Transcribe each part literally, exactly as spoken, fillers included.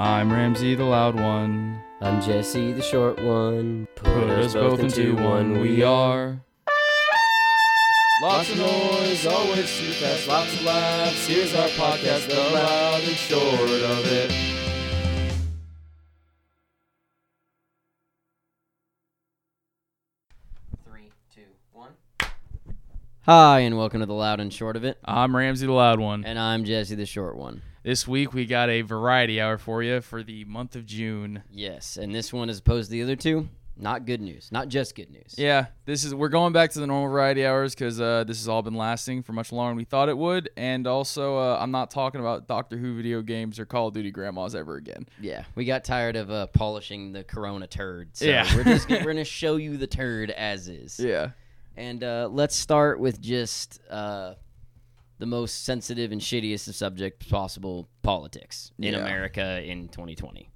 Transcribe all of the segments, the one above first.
I'm Ramsey, the loud one. I'm Jesse, the short one. Put, Put us both into one, we are. Lots of noise, always too fast, lots of laughs. Here's our podcast, the loud and short of it. Three, two, one. Hi, and welcome to the loud and short of it. I'm Ramsey, the loud one. And I'm Jesse, the short one. This week, we got a variety hour for you for the month of June. Yes, and this one, as opposed to the other two, not good news. Not just good news. Yeah, this is we're going back to the normal variety hours because uh, this has all been lasting for much longer than we thought it would. And also, uh, I'm not talking about Doctor Who video games or Call of Duty grandmas ever again. Yeah, we got tired of uh, polishing the Corona turd. So yeah. we're, just, we're gonna show you the turd as is. Yeah. And uh, let's start with just... Uh, the most sensitive and shittiest of subjects possible, politics in yeah. America in twenty twenty.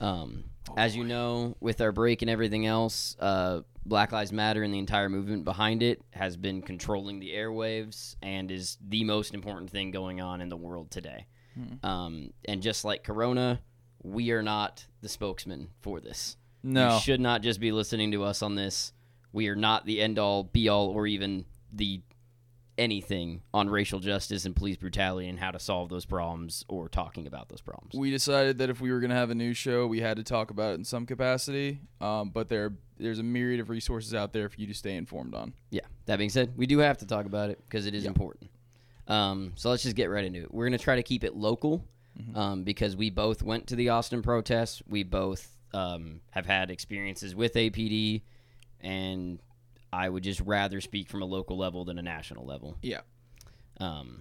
Um, oh, as you know, with our break and everything else, uh, Black Lives Matter and the entire movement behind it has been controlling the airwaves and is the most important thing going on in the world today. Hmm. Um, and just like Corona, we are not the spokesman for this. No. You should not just be listening to us on this. We are not the end-all, be-all, or even the... anything on racial justice and police brutality and how to solve those problems or talking about those problems. We decided that if we were going to have a news show, we had to talk about it in some capacity, um, but there there's a myriad of resources out there for you to stay informed on. Yeah. That being said, we do have to talk about it because it is yeah. important. Um, so let's just get right into it. We're going to try to keep it local mm-hmm. um, because we both went to the Austin protests. We both um, have had experiences with A P D, and... I would just rather speak from a local level than a national level. Yeah. Um.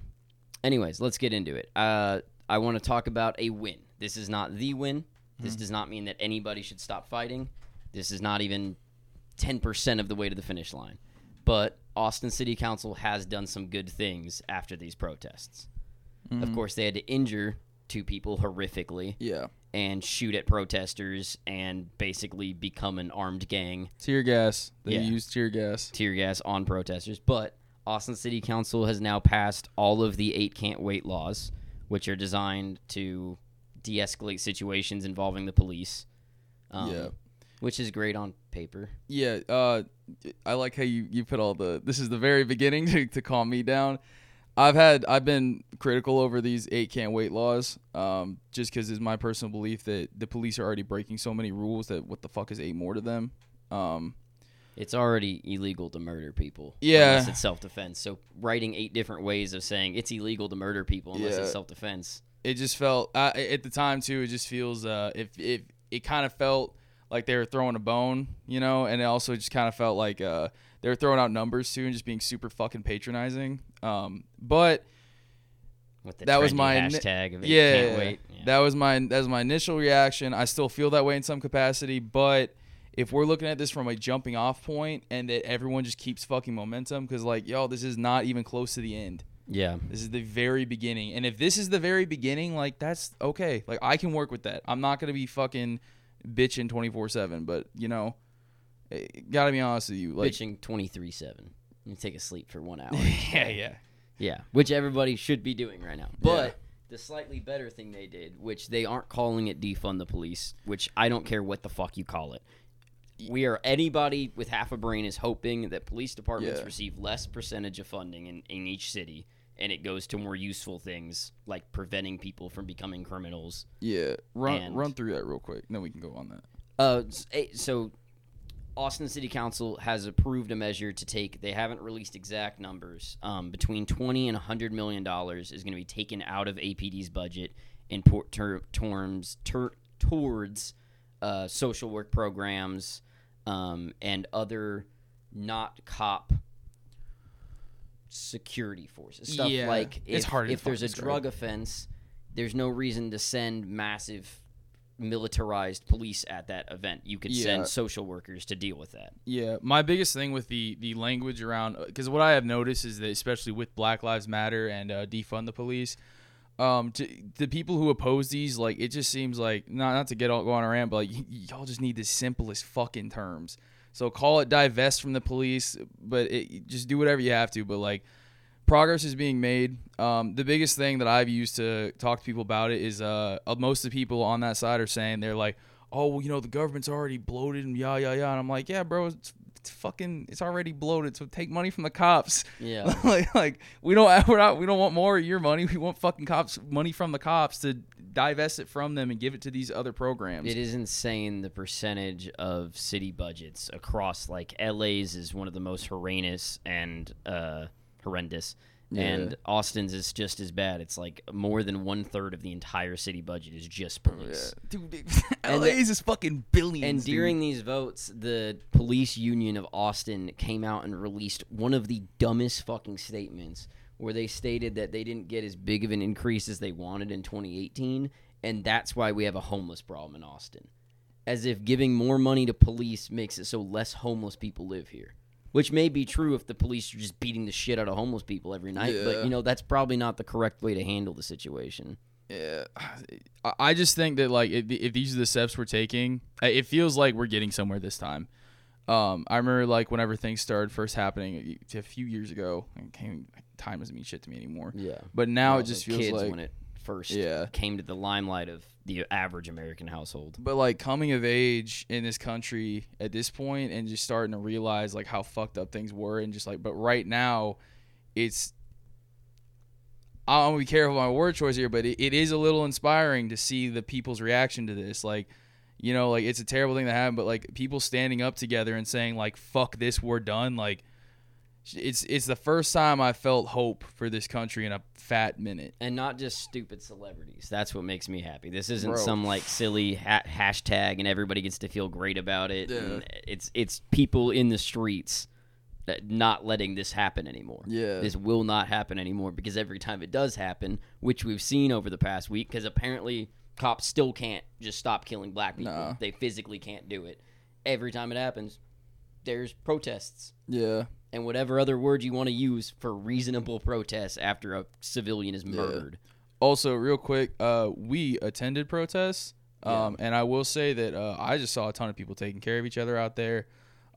Anyways, let's get into it. Uh, I want to talk about a win. This is not the win. This mm-hmm. does not mean that anybody should stop fighting. This is not even ten percent of the way to the finish line. But Austin City Council has done some good things after these protests. Mm-hmm. Of course, they had to injure two people horrifically. Yeah. And shoot at protesters and basically become an armed gang. Tear gas. They yeah. used tear gas. Tear gas on protesters. But Austin City Council has now passed all of the eight can't wait laws, which are designed to de-escalate situations involving the police. Um, yeah. Which is great on paper. Yeah. Uh, I like how you, you put all the... This is the very beginning to, to calm me down. I've had I've been critical over these eight can't wait laws, um, just because it's my personal belief that the police are already breaking so many rules that what the fuck is eight more to them? Um, it's already illegal to murder people. Yeah, unless it's self defense. So writing eight different ways of saying it's illegal to murder people unless yeah. it's self defense. It just felt uh, at the time too. It just feels uh, if if it kind of felt like they were throwing a bone, you know, and it also just kind of felt like uh. They're throwing out numbers, too, and just being super fucking patronizing. Um, but With the that was my hashtag. Of it, yeah, can't wait. yeah, that was my that was my initial reaction. I still feel that way in some capacity, but if we're looking at this from a jumping off point and that everyone just keeps fucking momentum, because like, yo, this is not even close to the end. Yeah, this is the very beginning, and if this is the very beginning, like that's okay. Like I can work with that. I'm not gonna be fucking bitching twenty-four seven, but you know. It, gotta be honest with you, like, bitching twenty-three seven. You take a sleep for one hour. yeah, yeah, yeah. Which everybody should be doing right now. But yeah. the slightly better thing they did, which they aren't calling it defund the police, which I don't care what the fuck you call it. We are anybody with half a brain is hoping that police departments yeah. receive less percentage of funding in, in each city, and it goes to more useful things like preventing people from becoming criminals. Yeah, run and, run through that real quick. Then we can go on that. Uh, so. Austin City Council has approved a measure to take, they haven't released exact numbers, um, between twenty and one hundred million dollars is going to be taken out of A P D's budget in port ter- terms ter- towards uh, social work programs um, and other not-cop security forces. Stuff yeah, like if, it's hard if there's a drug offense, there's no reason to send massive... militarized police at that event. You could yeah. send social workers to deal with that. Yeah, my biggest thing with the the language around, because what I have noticed is that especially with Black Lives Matter and uh, defund the police, um, to, the people who oppose these, like it just seems like not not to get all go on a rant, but like y- y'all just need the simplest fucking terms. So call it divest from the police, but it, just do whatever you have to. But like progress is being made. Um, the biggest thing that I've used to talk to people about it is uh, most of the people on that side are saying they're like, oh, well, you know, the government's already bloated and yah, yah, yah. And I'm like, yeah, bro, it's, it's fucking, it's already bloated. So take money from the cops. Yeah. like, like we don't, we're not, we don't want more of your money. We want fucking cops, money from the cops to divest it from them and give it to these other programs. It is insane. The percentage of city budgets across like L A's is one of the most horrendous and uh, horrendous. Yeah. And Austin's is just as bad. It's like more than one third of the entire city budget is just police. Yeah. Dude, L A's is fucking billions. And during dude. these votes, the police union of Austin came out and released one of the dumbest fucking statements, where they stated that they didn't get as big of an increase as they wanted in twenty eighteen, and that's why we have a homeless problem in Austin. As if giving more money to police makes it so less homeless people live here. Which may be true if the police are just beating the shit out of homeless people every night, yeah. but, you know, that's probably not the correct way to handle the situation. Yeah. I just think that, like, if, if these are the steps we're taking, it feels like we're getting somewhere this time. Um, I remember, like, whenever things started first happening a few years ago, and came, time doesn't mean shit to me anymore. Yeah. But now well, it just feels kids like... when it first yeah. came to the limelight of the average American household. But, like, coming of age in this country at this point and just starting to realize, like, how fucked up things were and just, like, but right now it's – I'm going to be careful with my word choice here, but it, it is a little inspiring to see the people's reaction to this. Like, you know, like, it's a terrible thing to happen, but, like, people standing up together and saying, like, fuck this, we're done. Like, it's it's the first time I felt hope for this country in a fat minute. And not just stupid celebrities. That's what makes me happy. This isn't Bro. some like silly ha- hashtag and everybody gets to feel great about it. Yeah. And it's it's people in the streets that not letting this happen anymore. Yeah. This will not happen anymore, because every time it does happen, which we've seen over the past week, because apparently cops still can't just stop killing black people. Nah. They physically can't do it. Every time it happens, there's protests. Yeah. And whatever other word you want to use for reasonable protests after a civilian is murdered. Yeah. Also, real quick, uh, we attended protests, um, yeah. and I will say that uh, I just saw a ton of people taking care of each other out there.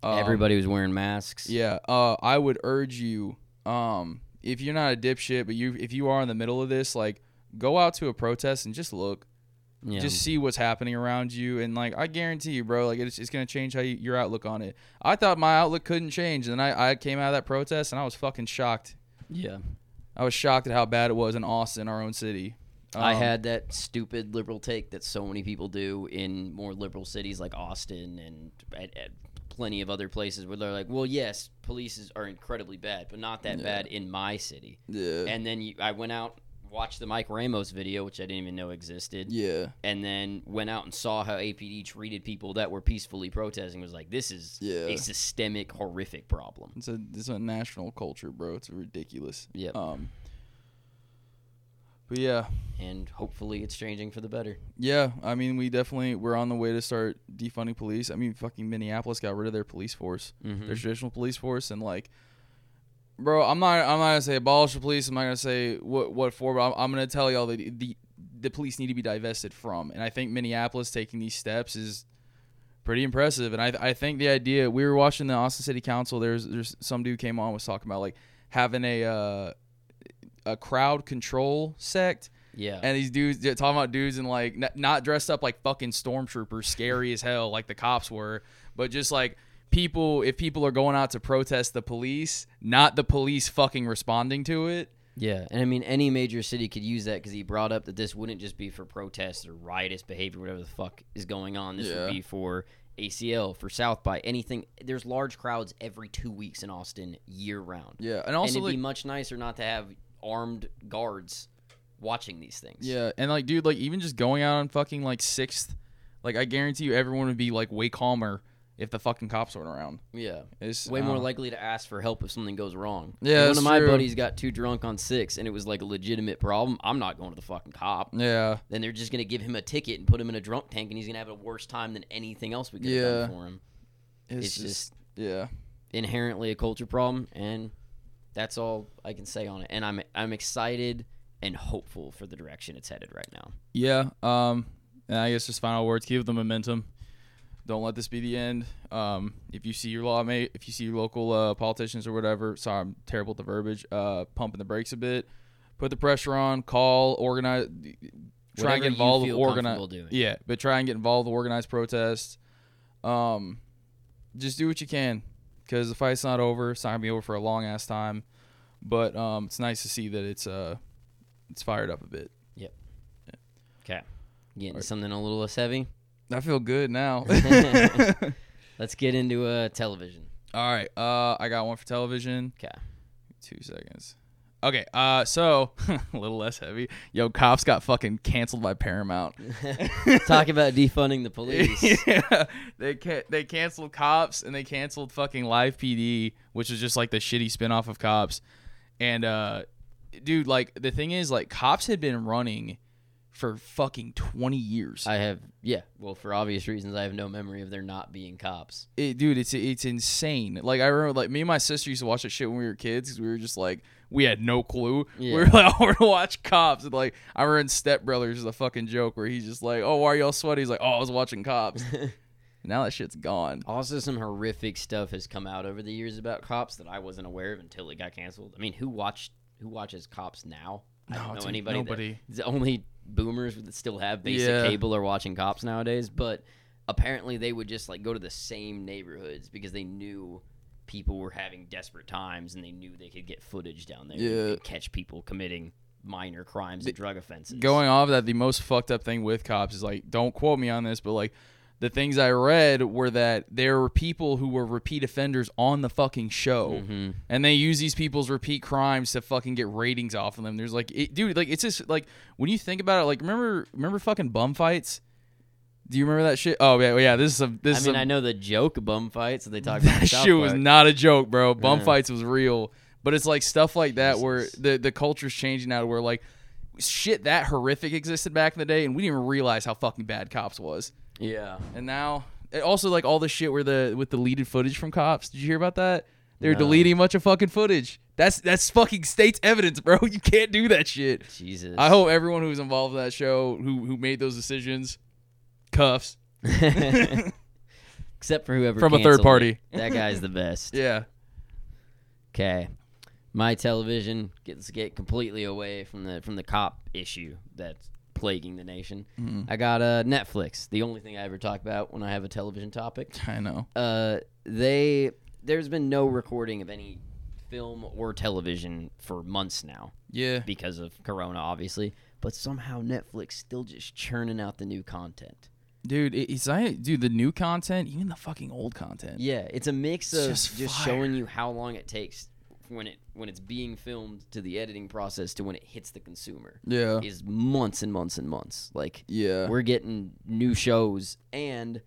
Um, Everybody was wearing masks. Yeah, uh, I would urge you, um, if you're not a dipshit, but you if you are in the middle of this, like, go out to a protest and just look. Yeah. Just see what's happening around you, and like I guarantee you, bro, like it's, it's gonna change how you, your outlook on it. I thought my outlook couldn't change, and then I, I came out of that protest, and I was fucking shocked. Yeah, I was shocked at how bad it was in Austin, our own city. Um, I had that stupid liberal take that so many people do in more liberal cities like Austin and at, at plenty of other places, where they're like, "Well, yes, police are incredibly bad, but not that yeah. bad in my city." Yeah, and then you, I went out. Watched the Mike Ramos video, which I didn't even know existed. Yeah. And then went out and saw how A P D treated people that were peacefully protesting. It was like, this is yeah. a systemic, horrific problem. It's a it's a national culture, bro. It's ridiculous. Yep. Um, but yeah. And hopefully it's changing for the better. Yeah. I mean, we definitely, we're on the way to start defunding police. I mean, fucking Minneapolis got rid of their police force, mm-hmm. their traditional police force, and like, Bro, I'm not. I'm not gonna say abolish the police. I'm not gonna say what what for. But I'm, I'm gonna tell y'all that the the police need to be divested from. And I think Minneapolis taking these steps is pretty impressive. And I I think the idea, we were watching the Austin City Council. There's there's some dude came on was talking about like having a uh, a crowd control sect. Yeah. And these dudes talking about dudes in like n- not dressed up like fucking stormtroopers, scary as hell, like the cops were, but just like. People, if people are going out to protest the police, not the police fucking responding to it. Yeah, and I mean, any major city could use that, because he brought up that this wouldn't just be for protests or riotous behavior, whatever the fuck is going on. This yeah. would be for A C L, for South by, anything. There's large crowds every two weeks in Austin year round. Yeah, and also and it'd like, be much nicer not to have armed guards watching these things. Yeah, and like, dude, like even just going out on fucking like sixth, like I guarantee you, everyone would be like way calmer. If the fucking cops weren't around. Yeah. It's way uh, more likely to ask for help if something goes wrong. Yeah, One of my true. buddies got too drunk on six, and it was like a legitimate problem. I'm not going to the fucking cop. Yeah. Then they're just going to give him a ticket and put him in a drunk tank, and he's going to have a worse time than anything else we could yeah. have done for him. It's, it's just, just yeah, inherently a culture problem, and that's all I can say on it. And I'm I'm excited and hopeful for the direction it's headed right now. Yeah. Um. And I guess just final words, keep the momentum. Don't let this be the end. Um, if you see your law mate, if you see your local uh, politicians or whatever, sorry, I'm terrible at the verbiage, uh, pumping the brakes a bit, put the pressure on, call, organize, try whatever and get involved with organized. Yeah, but try and get involved with organized protests. Um, just do what you can, because the fight's not over. It's not gonna be over for a long ass time, but um, it's nice to see that it's uh, it's fired up a bit. Yep. Okay. Yeah. Getting right. Something a little less heavy. I feel good now. Let's get into uh, television. All right. Uh, I got one for television. Okay. Two seconds. Okay. Uh, so, a little less heavy. Yo, Cops got fucking canceled by Paramount. Talk about defunding the police. Yeah. They ca- they canceled Cops, and they canceled fucking Live P D, which is just like the shitty spinoff of Cops. And, uh, dude, like, the thing is, like, Cops had been running for fucking twenty years. I have, yeah. Well, for obvious reasons, I have no memory of there not being Cops. It, dude, it's it's insane. Like, I remember, like, me and my sister used to watch that shit when we were kids, because we were just like, we had no clue. Yeah. We were like, oh, we're gonna watch Cops. And, like, I remember in Step Brothers, the fucking joke where he's just like, oh, why are y'all sweaty? He's like, oh, I was watching Cops. Now that shit's gone. Also, some horrific stuff has come out over the years about Cops that I wasn't aware of until it got canceled. I mean, who watched who watches Cops now? I don't no, know dude, anybody. Nobody. That, only boomers that still have basic yeah. cable are watching Cops nowadays, but apparently they would just like go to the same neighborhoods because they knew people were having desperate times, and they knew they could get footage down there yeah. and catch people committing minor crimes and the, drug offenses. Going off of that, the most fucked up thing with Cops is, like, don't quote me on this, but like the things I read were that there were people who were repeat offenders on the fucking show, mm-hmm. and they use these people's repeat crimes to fucking get ratings off of them. There's like, it, dude, like it's just like when you think about it, like remember, remember fucking Bum Fights? Do you remember that shit? Oh yeah, yeah. This is a. This I mean, is a, I know the joke of Bum Fights that they talk about. That shit Park. Was not a joke, bro. Bum yeah. Fights was real, but it's like stuff like that Jesus. Where the the culture's changing now, where like shit that horrific existed back in the day, and we didn't even realize how fucking bad Cops was. Yeah, and now also like all the shit where the with deleted footage from Cops. Did you hear about that? They're no. deleting a bunch of fucking footage. That's that's fucking state's evidence, bro. You can't do that shit. Jesus. I hope everyone who's involved in that show, who who made those decisions, cuffs. Except for whoever from a third party. It. That guy's the best. Yeah. Okay, my television gets get completely away from the from the cop issue. That's plaguing the nation. Mm-hmm. I got uh, Netflix, the only thing I ever talk about when I have a television topic. I know. Uh, they There's been no recording of any film or television for months now. Yeah. Because of Corona, obviously. But somehow Netflix still just churning out the new content. Dude, it's like, dude, the new content, even the fucking old content. Yeah, it's a mix of just, just showing you how long it takes when it when it's being filmed to the editing process to when it hits the consumer. Yeah. Is months and months and months. Like, yeah. We're getting new shows, and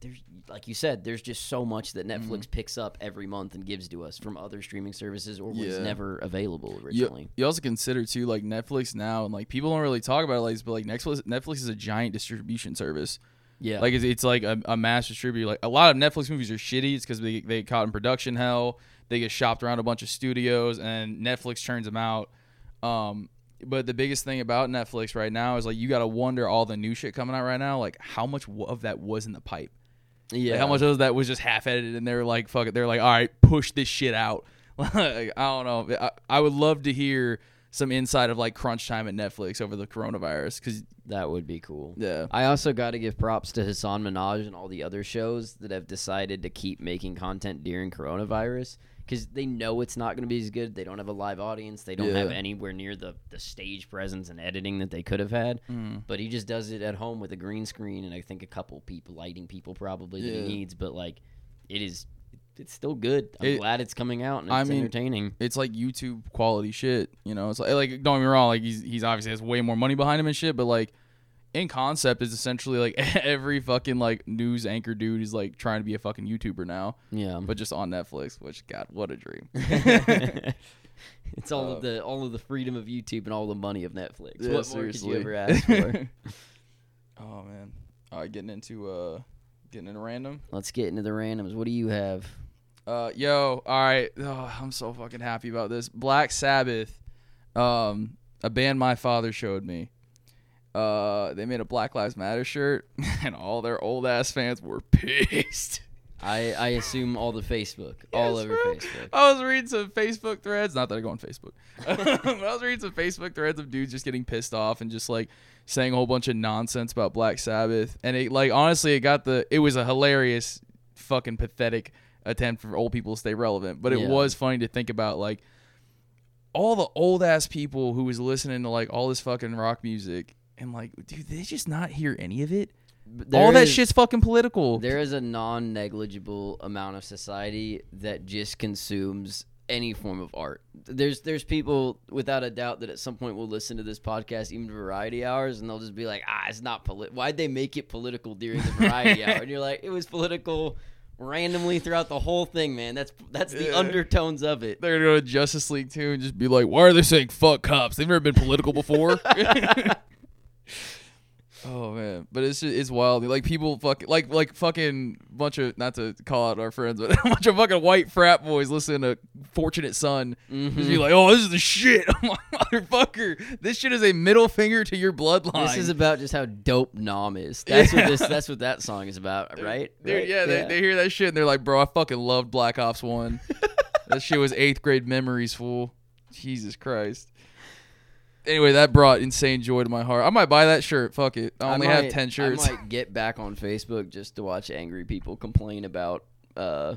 there's, like you said, there's just so much that Netflix mm-hmm. picks up every month and gives to us from other streaming services or was yeah. never available originally. You, you also consider too, like, Netflix now, and like people don't really talk about it like this, but like Netflix Netflix is a giant distribution service. Yeah. Like it's, it's like a, a mass distributor. Like a lot of Netflix movies are shitty. It's because they they get caught in production hell. They get shopped around a bunch of studios, and Netflix churns them out. Um, but the biggest thing about Netflix right now is, like, you got to wonder all the new shit coming out right now. Like, how much of that was in the pipe? Yeah. Like, how much of that was just half edited, and they were like, fuck it. They're like, all right, push this shit out. Like, I don't know. I, I would love to hear some insight of, like, crunch time at Netflix over the coronavirus. 'Cause that would be cool. Yeah. I also got to give props to Hassan Minaj and all the other shows that have decided to keep making content during coronavirus. Because they know it's not going to be as good. They don't have a live audience. They don't yeah. have anywhere near the, the stage presence and editing that they could have had. Mm. But he just does it at home with a green screen and I think a couple people, lighting people probably yeah. that he needs. But, like, it is it's still good. I'm it, glad it's coming out and it's I mean, entertaining. It's, like, YouTube quality shit. You know, it's like, like don't get me wrong. Like, he's, he's obviously has way more money behind him and shit. But, like, in concept, is essentially, like, every fucking, like, news anchor dude is, like, trying to be a fucking YouTuber now. Yeah. But just on Netflix, which, God, what a dream. It's all uh, of the all of the freedom of YouTube and all the money of Netflix. Yeah, what seriously. More could you ever ask for? Oh, man. All right, getting into, uh, getting into random. Let's get into the randoms. What do you have? Uh, yo, all right. Oh, I'm so fucking happy about this. Black Sabbath, um, a band my father showed me. Uh, they made a Black Lives Matter shirt, and all their old ass fans were pissed. I, I assume all the Facebook, yes, all over bro. Facebook. I was reading some Facebook threads. Not that I go on Facebook. I was reading some Facebook threads of dudes just getting pissed off and just like saying a whole bunch of nonsense about Black Sabbath. And it like honestly, it got the it was a hilarious, fucking pathetic attempt for old people to stay relevant. But it yeah. was funny to think about like all the old ass people who was listening to like all this fucking rock music and like, dude, they just not hear any of it. There all that is, shit's fucking political. There is a non-negligible amount of society that just consumes any form of art. There's there's people, without a doubt, that at some point will listen to this podcast, even variety hours, and they'll just be like, ah, it's not political. Why'd they make it political during the variety hour? And you're like, it was political randomly throughout the whole thing, man. That's that's the yeah. undertones of it. They're going to go to Justice League two and just be like, why are they saying fuck cops? They've never been political before. Oh man, but it's just, it's wild. Like people fucking like like fucking bunch of, not to call out our friends, but a bunch of fucking white frat boys listening to Fortunate Son. Mm-hmm. Just be like, oh, this is the shit, motherfucker. This shit is a middle finger to your bloodline. This is about just how dope Nom is. That's yeah. what this. That's what that song is about, right? Dude, right? Yeah, yeah. They, they hear that shit and they're like, bro, I fucking loved Black Ops One. That shit was eighth grade memories, fool. Jesus Christ. Anyway, that brought insane joy to my heart. I might buy that shirt. Fuck it. I only I might, have ten shirts. I might get back on Facebook just to watch angry people complain about uh,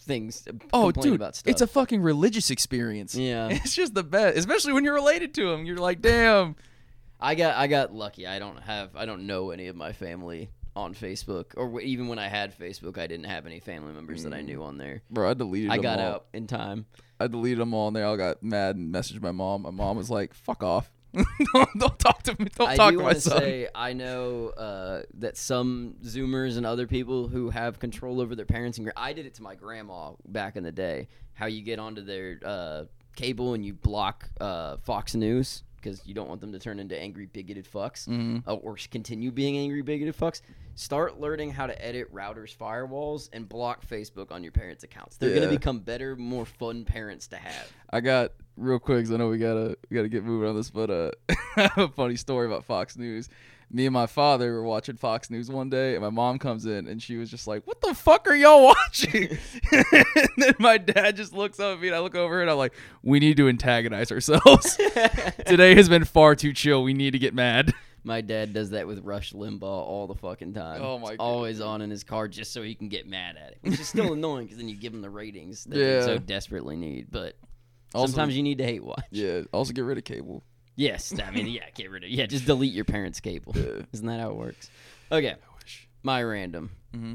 things. Oh, dude, about stuff. It's a fucking religious experience. Yeah. It's just the best, especially when you're related to them. You're like, damn. I got I got lucky. I don't have I don't know any of my family on Facebook, or even when I had Facebook, I didn't have any family members mm. that I knew on there. Bro, I deleted. I them got all. out in time. I deleted them all on there. I got mad and messaged my mom. My mom was like, "Fuck off! don't, don't talk to me. Don't I talk do to my son." I say I know uh, that some Zoomers and other people who have control over their parents and gra- I did it to my grandma back in the day. How you get onto their uh, cable and you block uh, Fox News, because you don't want them to turn into angry, bigoted fucks, mm-hmm. uh, or continue being angry, bigoted fucks. Start learning how to edit routers, firewalls, and block Facebook on your parents' accounts. They're yeah. going to become better, more fun parents to have. I got, real quick, because I know we gotta we gotta get moving on this, but uh, I have a funny story about Fox News. Me and my father were watching Fox News one day, and my mom comes in, and she was just like, what the fuck are y'all watching? And then my dad just looks up at me, and I look over, and I'm like, we need to antagonize ourselves. Today has been far too chill. We need to get mad. My dad does that with Rush Limbaugh all the fucking time. Oh my God. Always on in his car just so he can get mad at it, which is still annoying because then you give him the ratings that yeah. you so desperately need, but also, sometimes you need to hate watch. Yeah, also get rid of cable. Yes, I mean, yeah, get rid of yeah, just delete your parents' cable. Yeah. Isn't that how it works? Okay, my random. Mm-hmm.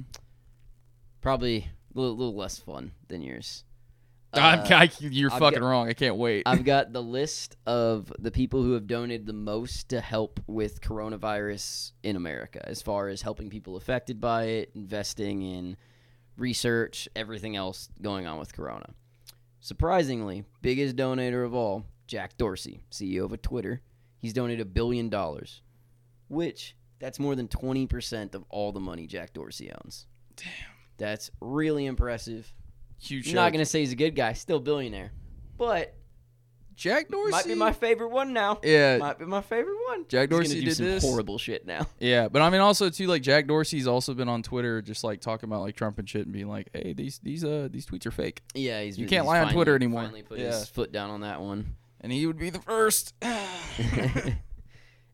Probably a little, little less fun than yours. Uh, I'm, I, you're I've fucking got, wrong. I can't wait. I've got the list of the people who have donated the most to help with coronavirus in America, as far as helping people affected by it, investing in research, everything else going on with corona. Surprisingly, biggest donator of all, Jack Dorsey, C E O of Twitter. He's donated a billion dollars, which that's more than twenty percent of all the money Jack Dorsey owns. Damn. That's really impressive. Huge. I'm not going to say he's a good guy, still billionaire. But Jack Dorsey might be my favorite one now. Yeah. Might be my favorite one. Jack Dorsey did this. He's going to do some horrible shit now. Yeah, but I mean also too, like Jack Dorsey's also been on Twitter just like talking about like Trump and shit and being like, "Hey, these these uh these tweets are fake." Yeah, he's You can't he's lie finally, on Twitter anymore. Finally put yeah. his foot down on that one. And he would be the first.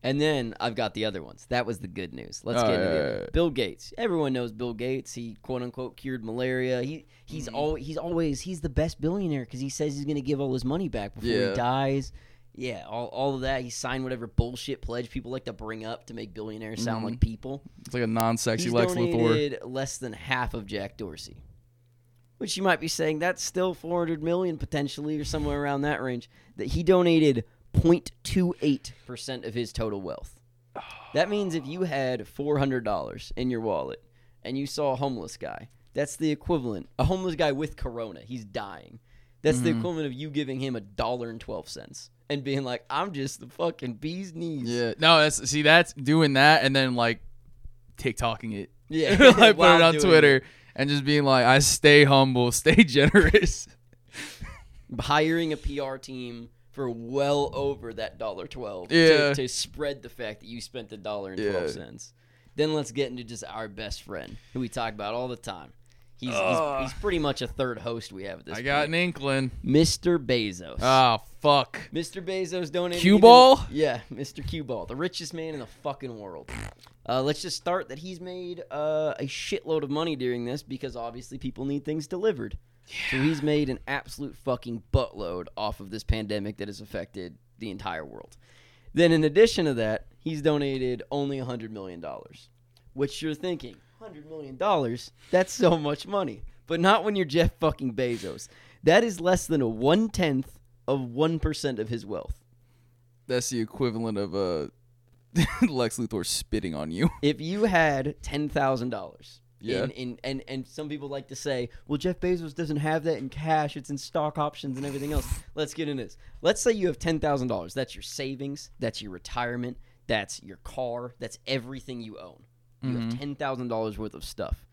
And then I've got the other ones. That was the good news. Let's oh, get into yeah, the other. Yeah, yeah. Bill Gates. Everyone knows Bill Gates. He, quote unquote, cured malaria. He He's, mm. al- he's always he's the best billionaire because he says he's going to give all his money back before yeah. he dies. Yeah, all, all of that. He signed whatever bullshit pledge people like to bring up to make billionaires sound mm. like people. It's like a non-sexy he's Lex Luthor. He donated less than half of Jack Dorsey, which you might be saying that's still four hundred million dollars potentially or somewhere around that range, that he donated zero point two eight percent of his total wealth. Oh. That means if you had four hundred dollars in your wallet and you saw a homeless guy, that's the equivalent. A homeless guy with corona, he's dying. That's mm-hmm. the equivalent of you giving him a dollar and twelve cents and being like, I'm just the fucking bee's knees. Yeah. No, that's see, that's doing that and then like TikToking it. Yeah. Like put it on Twitter. It. And just being like, I stay humble, stay generous. Hiring a P R team, for well over that one dollar and twelve cents yeah. to, to spread the fact that you spent the dollar and twelve cents. Yeah. Then let's get into just our best friend, who we talk about all the time. He's uh, he's, he's pretty much a third host we have at this I point. I got an inkling. Mister Bezos. Oh, fuck. Mister Bezos donated. Q-Ball? Even, yeah, Mister Q-Ball, the richest man in the fucking world. Uh, let's just start that he's made uh, a shitload of money during this because obviously people need things delivered. Yeah. So he's made an absolute fucking buttload off of this pandemic that has affected the entire world. Then in addition to that, he's donated only one hundred million dollars, which you're thinking, one hundred million dollars, that's so much money. But not when you're Jeff fucking Bezos. That is less than a one-tenth of one percent of his wealth. That's the equivalent of uh, Lex Luthor spitting on you. If you had ten thousand dollars... Yeah. In, in, and, and some people like to say, well, Jeff Bezos doesn't have that in cash. It's in stock options and everything else. Let's get into this. Let's say you have ten thousand dollars. That's your savings. That's your retirement. That's your car. That's everything you own. You mm-hmm. have ten thousand dollars worth of stuff.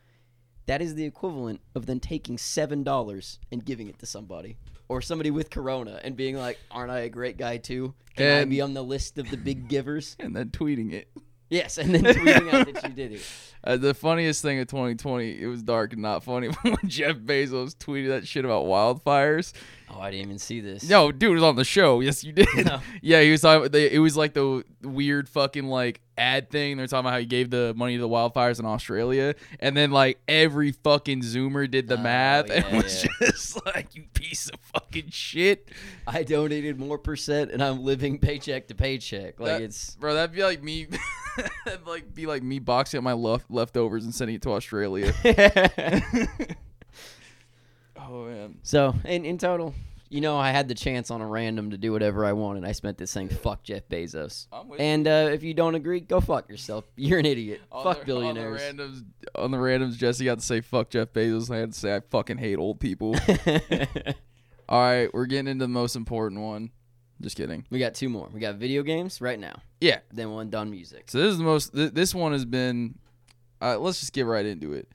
That is the equivalent of then taking seven dollars and giving it to somebody. Or somebody with Corona and being like, aren't I a great guy too? Can and, I be on the list of the big givers? And then tweeting it. Yes, and then tweeting out that you did it. Uh, the funniest thing of twenty twenty, it was dark and not funny, but when Jeff Bezos tweeted that shit about wildfires. Oh, I didn't even see this. No, dude, it was on the show. Yes, you did. No. Yeah, he was talking. They, it was like the weird fucking like ad thing. They're talking about how he gave the money to the wildfires in Australia, and then like every fucking Zoomer did the uh, math, yeah, and it was yeah. just like, you piece of fucking shit. I donated more percent, and I'm living paycheck to paycheck. Like that, it's bro, that'd be like me. That'd like be like me boxing up my lef- leftovers and sending it to Australia. Oh man. So in, in total, you know, I had the chance on a random to do whatever I wanted. I spent this thing, fuck Jeff Bezos. I'm with and uh, if you don't agree, go fuck yourself. You're an idiot. On fuck the, billionaires. On the, randoms, on the randoms, Jesse got to say fuck Jeff Bezos. I had to say I fucking hate old people. All right, we're getting into the most important one. Just kidding. We got two more. We got video games right now. Yeah. Then one done music. So this is the most. Th- this one has been. Uh, let's just get right into it.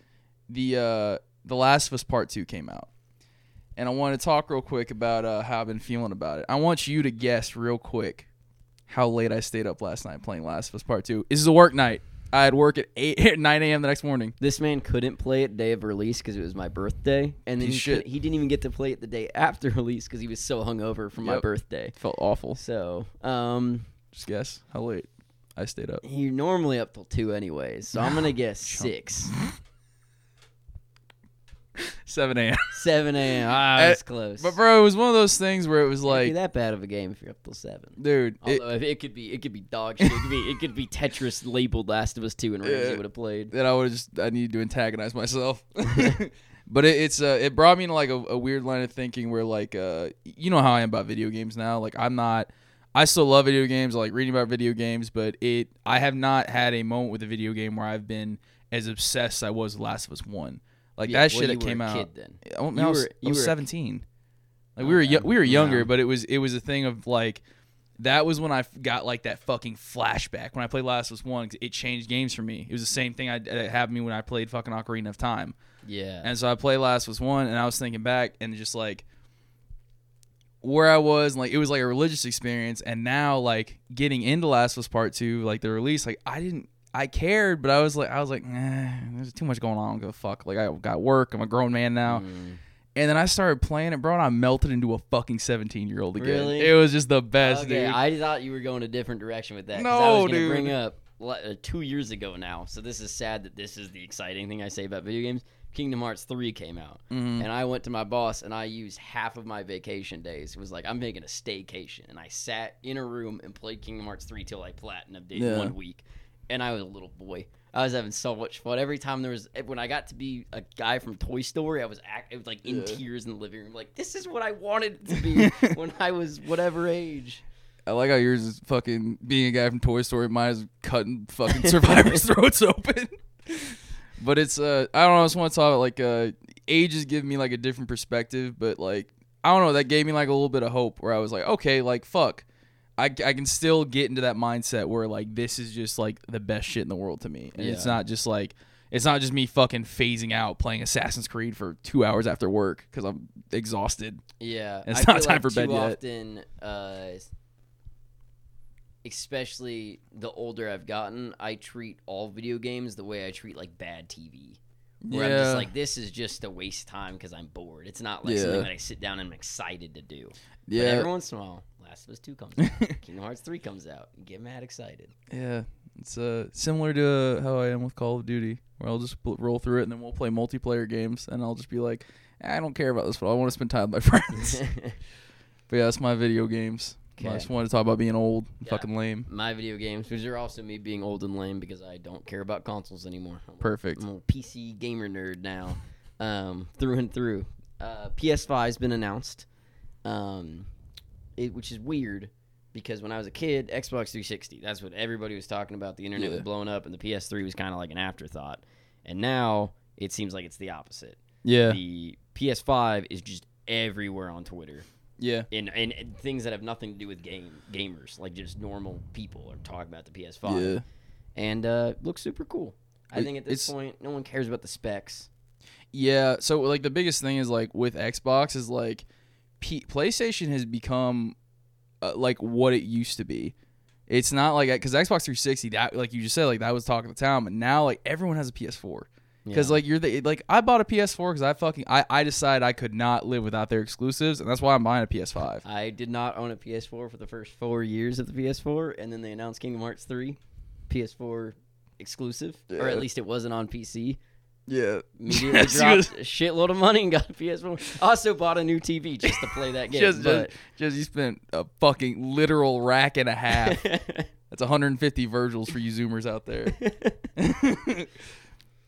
The uh, The Last of Us Part Two came out, and I want to talk real quick about uh, how I've been feeling about it. I want you to guess real quick how late I stayed up last night playing Last of Us Part Two. This is a work night. I had work at eight at nine a.m. the next morning. This man couldn't play it day of release because it was my birthday, and then he, he, he didn't even get to play it the day after release because he was so hungover from yep. my birthday. Felt awful. So, um, just guess how late I stayed up. You're normally up till two, anyways. So I'm gonna guess six. seven a.m. seven a.m. Ah, I was close. But bro, it was one of those things where it was like, it'd be that bad of a game if you're up till seven, dude. Although it, if it could be, it could be dog shit. It could be, it could be Tetris labeled Last of Us Two, and Ramsey yeah, would have played. Then I would just, I needed to antagonize myself. But it, it's, uh, it brought me into like a, a weird line of thinking where like, uh, you know how I am about video games now. Like I'm not, I still love video games. I like reading about video games, but it, I have not had a moment with a video game where I've been as obsessed as I was with Last of Us One. Like yeah, that well, shit that came out. Then. I, mean, you I was, were, you I was were seventeen. Like oh, we were yo- we were younger, no. but it was it was a thing of like that was when I got like that fucking flashback when I played Last of Us One. It changed games for me. It was the same thing I that happened to me when I played fucking Ocarina of Time. Yeah. And so I played Last of Us One, and I was thinking back and just like where I was, and, like it was like a religious experience. And now like getting into Last of Us Part Two, like the release, like I didn't. I cared, but I was like, I was like, nah, there's too much going on. I don't give a fuck. Like, I got work. I'm a grown man now. Mm. And then I started playing it, bro, and I melted into a fucking seventeen-year-old again. Really? It was just the best, okay, dude. I thought you were going a different direction with that. No, I was gonna dude. Bring up uh, two years ago now. So this is sad that this is the exciting thing I say about video games. Kingdom Hearts three came out, mm-hmm. and I went to my boss, and I used half of my vacation days. It was like, I'm making a staycation, and I sat in a room and played Kingdom Hearts three till I platinumed it yeah. one week. And I was a little boy. I was having so much fun. Every time there was, when I got to be a guy from Toy Story, I was, act, was like in yeah. tears in the living room. Like, this is what I wanted to be when I was whatever age. I like how yours is fucking being a guy from Toy Story. Mine is cutting fucking survivors' throats open. But it's, uh, I don't know. I just want to talk about like, uh, age has given me like a different perspective. But like, I don't know. That gave me like a little bit of hope where I was like, okay, like, fuck. I, I can still get into that mindset where, like, this is just, like, the best shit in the world to me. And yeah. it's not just, like, It's not just me fucking phasing out playing Assassin's Creed for two hours after work because I'm exhausted. Yeah. And it's I not feel time like for too bed often, yet. Uh, especially the older I've gotten, I treat all video games the way I treat like bad T V. Where yeah. I'm just like, this is just a waste of time because I'm bored. It's not like yeah. something that I sit down and I'm excited to do. Yeah. But every once in a while, Last of Us two comes out. Kingdom Hearts three comes out. You get mad excited. Yeah. It's uh, similar to uh, how I am with Call of Duty, where I'll just roll through it and then we'll play multiplayer games. And I'll just be like, I don't care about this, but I want to spend time with my friends. But yeah, that's my video games. Okay. I just wanted to talk about being old and yeah. fucking lame. My video games, which are also me being old and lame because I don't care about consoles anymore. I'm Perfect. A, I'm a P C gamer nerd now, um, through and through. Uh, P S five has been announced, um, it, which is weird because when I was a kid, Xbox three sixty, that's what everybody was talking about. The internet yeah. was blowing up, and the P S three was kind of like an afterthought. And now it seems like it's the opposite. Yeah. The P S five is just everywhere on Twitter. Yeah, and, and and things that have nothing to do with game gamers, like just normal people are talking about the P S five, yeah. and uh, looks super cool. I it, think at this it's, point, no one cares about the specs. Yeah, so like the biggest thing is like with Xbox is like P- PlayStation has become uh, like what it used to be. It's not like because Xbox three sixty, that like you just said, like that was talk of the town, but now like everyone has a P S four. Because, yeah. like, you're the, like, I bought a P S four because I fucking, I, I decided I could not live without their exclusives, and that's why I'm buying a P S five. I did not own a P S four for the first four years of the P S four, and then they announced Kingdom Hearts three, P S four exclusive, yeah. or at least it wasn't on P C. Yeah. Immediately dropped a shitload of money and got a P S four. Also bought a new T V just to play that game. just, but... just, just, you spent a fucking literal rack and a half. That's one hundred fifty Virgils for you Zoomers out there.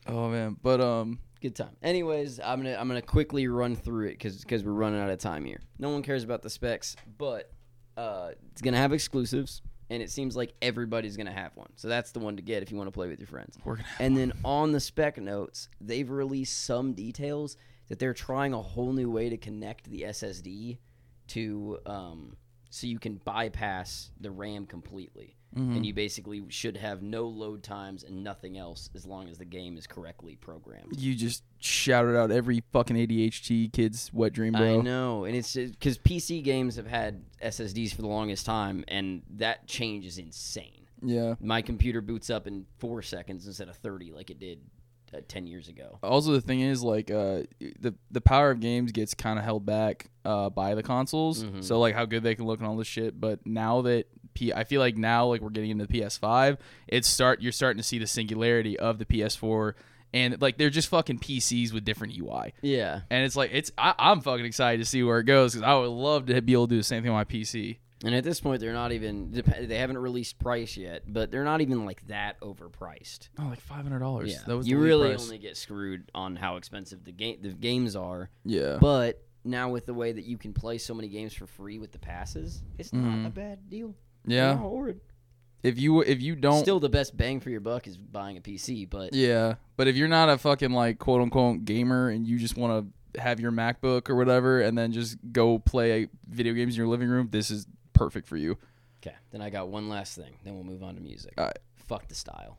Oh man, but um, good time. Anyways, I'm gonna I'm gonna quickly run through it because because we're running out of time here. No one cares about the specs, but uh, it's gonna have exclusives, and it seems like everybody's gonna have one. So that's the one to get if you want to play with your friends. We're gonna have and one. Then on the spec notes, they've released some details that they're trying a whole new way to connect the S S D to um, so you can bypass the RAM completely. Mm-hmm. And you basically should have no load times and nothing else as long as the game is correctly programmed. You just shouted out every fucking A D H D kid's wet dream, bro. I know. And it's because P C games have had S S Ds for the longest time, and that change is insane. Yeah. My computer boots up in four seconds instead of thirty like it did uh, ten years ago. Also, the thing is, like, uh, the, the power of games gets kind of held back uh, by the consoles. Mm-hmm. So, like, how good they can look and all this shit. But now that... P- I feel like now, like we're getting into the P S five, it's start. You're starting to see the singularity of the P S four, and like they're just fucking P Cs with different U I. Yeah, and it's like it's. I, I'm fucking excited to see where it goes because I would love to be able to do the same thing on my P C. And at this point, they're not even. They haven't released price yet, but they're not even like that overpriced. Oh, like five hundred dollars. Yeah, that was you the really price. Only get screwed on how expensive the game the games are. Yeah, but now with the way that you can play so many games for free with the passes, it's not mm-hmm. a bad deal. Yeah, if you if you don't still the best bang for your buck is buying a P C, but yeah, but if you're not a fucking like quote unquote gamer and you just want to have your MacBook or whatever and then just go play video games in your living room, this is perfect for you. Okay, then I got one last thing. Then we'll move on to music. All right. Fuck the style,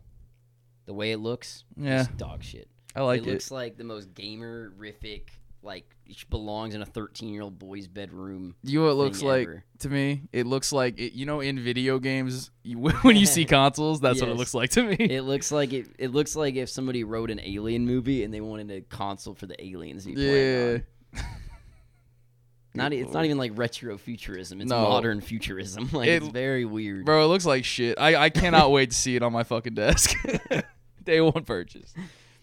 the way it looks. Yeah, it's dog shit. I like it. It looks like the most gamerific. Like it belongs in a thirteen-year-old boy's bedroom. You know what it looks like to me? It looks like it, you know, in video games you, when you see consoles, that's yes. what it looks like to me. It looks like it. It looks like if somebody wrote an alien movie and they wanted a console for the aliens to be playing yeah. on. Not it's not even like retro futurism. It's no. modern futurism. Like it, it's very weird, bro. It looks like shit. I I cannot wait to see it on my fucking desk. Day one purchase.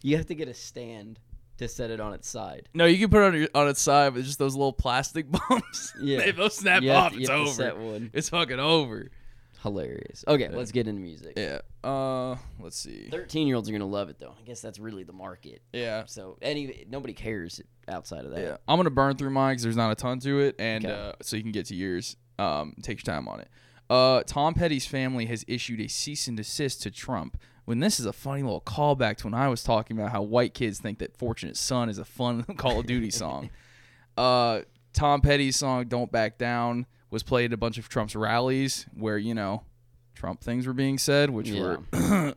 You have to get a stand. To set it on its side. No, you can put it on, your, on its side, but just those little plastic bumps. Yeah. They both snap yeah, off. It's yeah, over. It's fucking over. Hilarious. Okay, yeah. Let's get into music. Yeah. Uh, let's see. thirteen-year-olds are going to love it, though. I guess that's really the market. Yeah. So any nobody cares outside of that. Yeah. I'm going to burn through mine because there's not a ton to it, and okay. uh, so you can get to yours. Um, take your time on it. Uh, Tom Petty's family has issued a cease and desist to Trump. When this is a funny little callback to when I was talking about how white kids think that Fortunate Son is a fun Call of Duty song. Uh, Tom Petty's song, Don't Back Down, was played at a bunch of Trump's rallies where, you know, Trump things were being said, which yeah. were...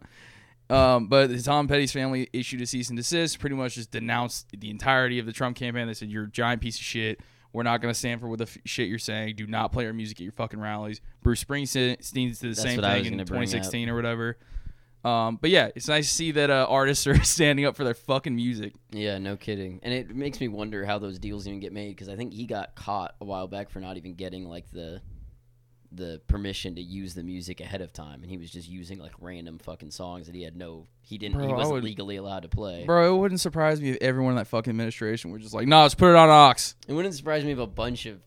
Um, but Tom Petty's family issued a cease and desist, pretty much just denounced the entirety of the Trump campaign. They said, you're a giant piece of shit. We're not going to stand for what the f- shit you're saying. Do not play our music at your fucking rallies. Bruce Springsteen's did the That's same thing in twenty sixteen or whatever. Um, but yeah, it's nice to see that uh, artists are standing up for their fucking music. Yeah, no kidding. And it makes me wonder how those deals even get made, because I think he got caught a while back for not even getting like the the permission to use the music ahead of time, and he was just using like random fucking songs that he had no he didn't bro, he wasn't would, legally allowed to play. Bro, it wouldn't surprise me if everyone in that fucking administration were just like, no, nah, let's put it on aux. It wouldn't surprise me if a bunch of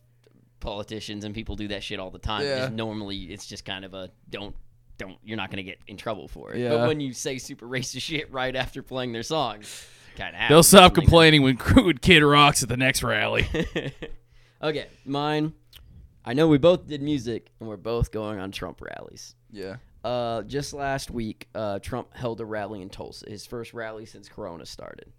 politicians and people do that shit all the time. Yeah. Just normally it's just kind of a don't don't you're not gonna get in trouble for it. Yeah. But when you say super racist shit right after playing their songs, kind of they'll stop complaining when, when Kid Rock's at the next rally. Okay, mine. I know we both did music, and we're both going on Trump rallies. Yeah. Uh, just last week, uh, Trump held a rally in Tulsa, his first rally since Corona started.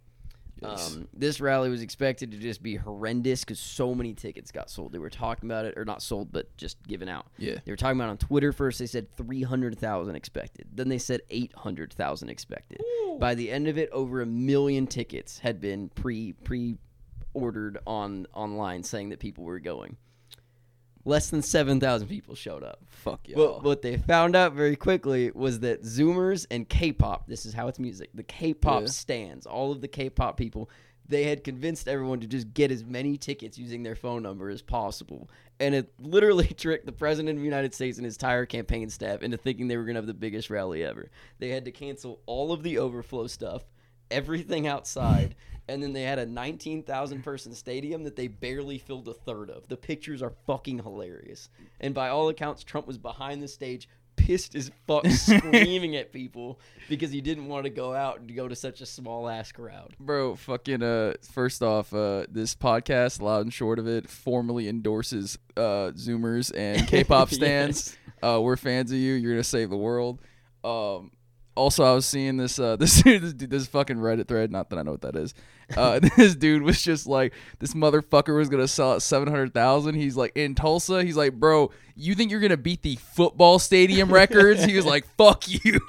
Yes. Um, this rally was expected to just be horrendous because so many tickets got sold. They were talking about it, or not sold, but just given out. Yeah. They were talking about it on Twitter first. They said three hundred thousand expected. Then they said eight hundred thousand expected. Ooh. By the end of it, over a million tickets had been pre pre ordered on online, saying that people were going. Less than seven thousand people showed up. Fuck y'all. But what they found out very quickly was that Zoomers and K-pop, this is how it's music, the K-pop yeah. stands, all of the K-pop people, they had convinced everyone to just get as many tickets using their phone number as possible. And it literally tricked the president of the United States and his entire campaign staff into thinking they were going to have the biggest rally ever. They had to cancel all of the overflow stuff, everything outside, and then they had a nineteen thousand person stadium that they barely filled a third of. The pictures are fucking hilarious. And by all accounts, Trump was behind the stage, pissed as fuck, screaming at people because he didn't want to go out and go to such a small ass crowd. Bro, fucking uh first off, uh this podcast, loud and short of it, formally endorses uh Zoomers and K-pop stands. Yes. Uh we're fans of you. You're going to save the world. Um Also, I was seeing this uh, this this this fucking Reddit thread. Not that I know what that is. Uh, this dude was just like, this motherfucker was gonna sell at seven hundred thousand. He's like in Tulsa. He's like, bro, you think you're gonna beat the football stadium records? He was like, fuck you.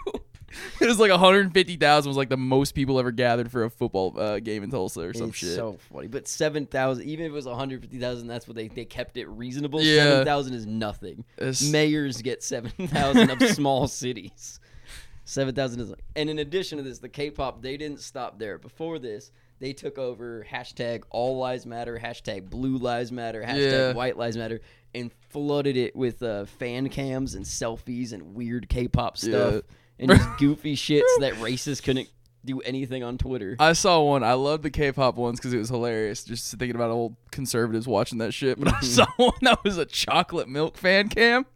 It was like one hundred fifty thousand was like the most people ever gathered for a football uh, game in Tulsa or some it's shit. So funny, but seven thousand. Even if it was one hundred fifty thousand, that's what they they kept it reasonable. Yeah. Seven thousand is nothing. It's... Mayors get seven thousand of small cities. seven thousand is like, and in addition to this, the K-pop, they didn't stop there. Before this, they took over hashtag all lives matter, hashtag blue lives matter, hashtag yeah. white lives matter, and flooded it with uh, fan cams and selfies and weird K-pop stuff yeah. and just goofy shit so that racists couldn't do anything on Twitter. I saw one. I love the K-pop ones because it was hilarious just thinking about old conservatives watching that shit. But mm-hmm. I saw one that was a chocolate milk fan cam.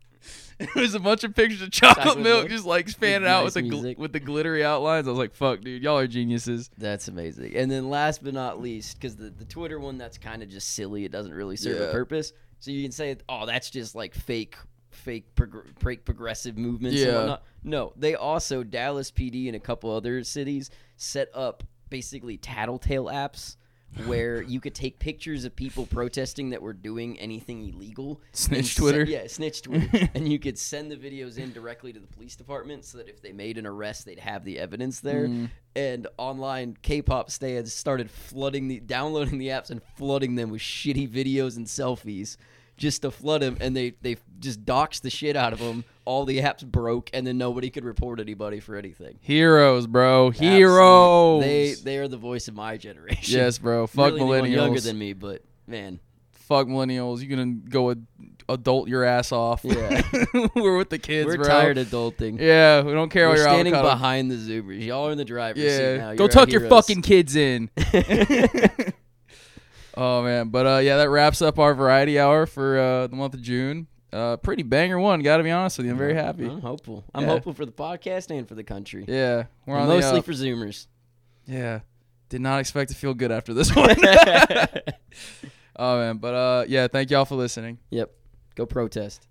It was a bunch of pictures of chocolate, chocolate milk, milk just like fanning out nice with the gl- with the glittery outlines. I was like, fuck, dude, y'all are geniuses. That's amazing. And then last but not least, because the, the Twitter one, that's kind of just silly. It doesn't really serve yeah. a purpose. So you can say, oh, that's just like fake fake prog- fake progressive movements yeah. and whatnot. No, they also, Dallas P D and a couple other cities, set up basically tattletale apps where you could take pictures of people protesting that were doing anything illegal. Snitch Twitter? Se- yeah, snitch Twitter. And you could send the videos in directly to the police department so that if they made an arrest, they'd have the evidence there. Mm. And online K-pop stands started flooding the downloading the apps and flooding them with shitty videos and selfies just to flood them. And they, they just doxed the shit out of them. All the apps broke, and then nobody could report anybody for anything. Heroes, bro. Absolutely. Heroes. They they are the voice of my generation. Yes, bro. Fuck really millennials. Younger than me, but man. Fuck millennials. You're gonna go ad- adult your ass off. Yeah, we're with the kids. We're bro. tired adulting. Yeah, we don't care. We're your standing avocado. behind the Zoomers. Y'all are in the driver's yeah. seat now. You're go tuck your fucking kids in. Oh man, but uh, yeah, that wraps up our variety hour for uh, the month of June. Uh, pretty banger one, gotta be honest with you. I'm very happy. I'm hopeful. I'm yeah. hopeful for the podcast and for the country. Yeah. We're on mostly the, uh, for Zoomers. Yeah. Did not expect to feel good after this one. Oh, man. But, uh, yeah, thank y'all for listening. Yep. Go protest.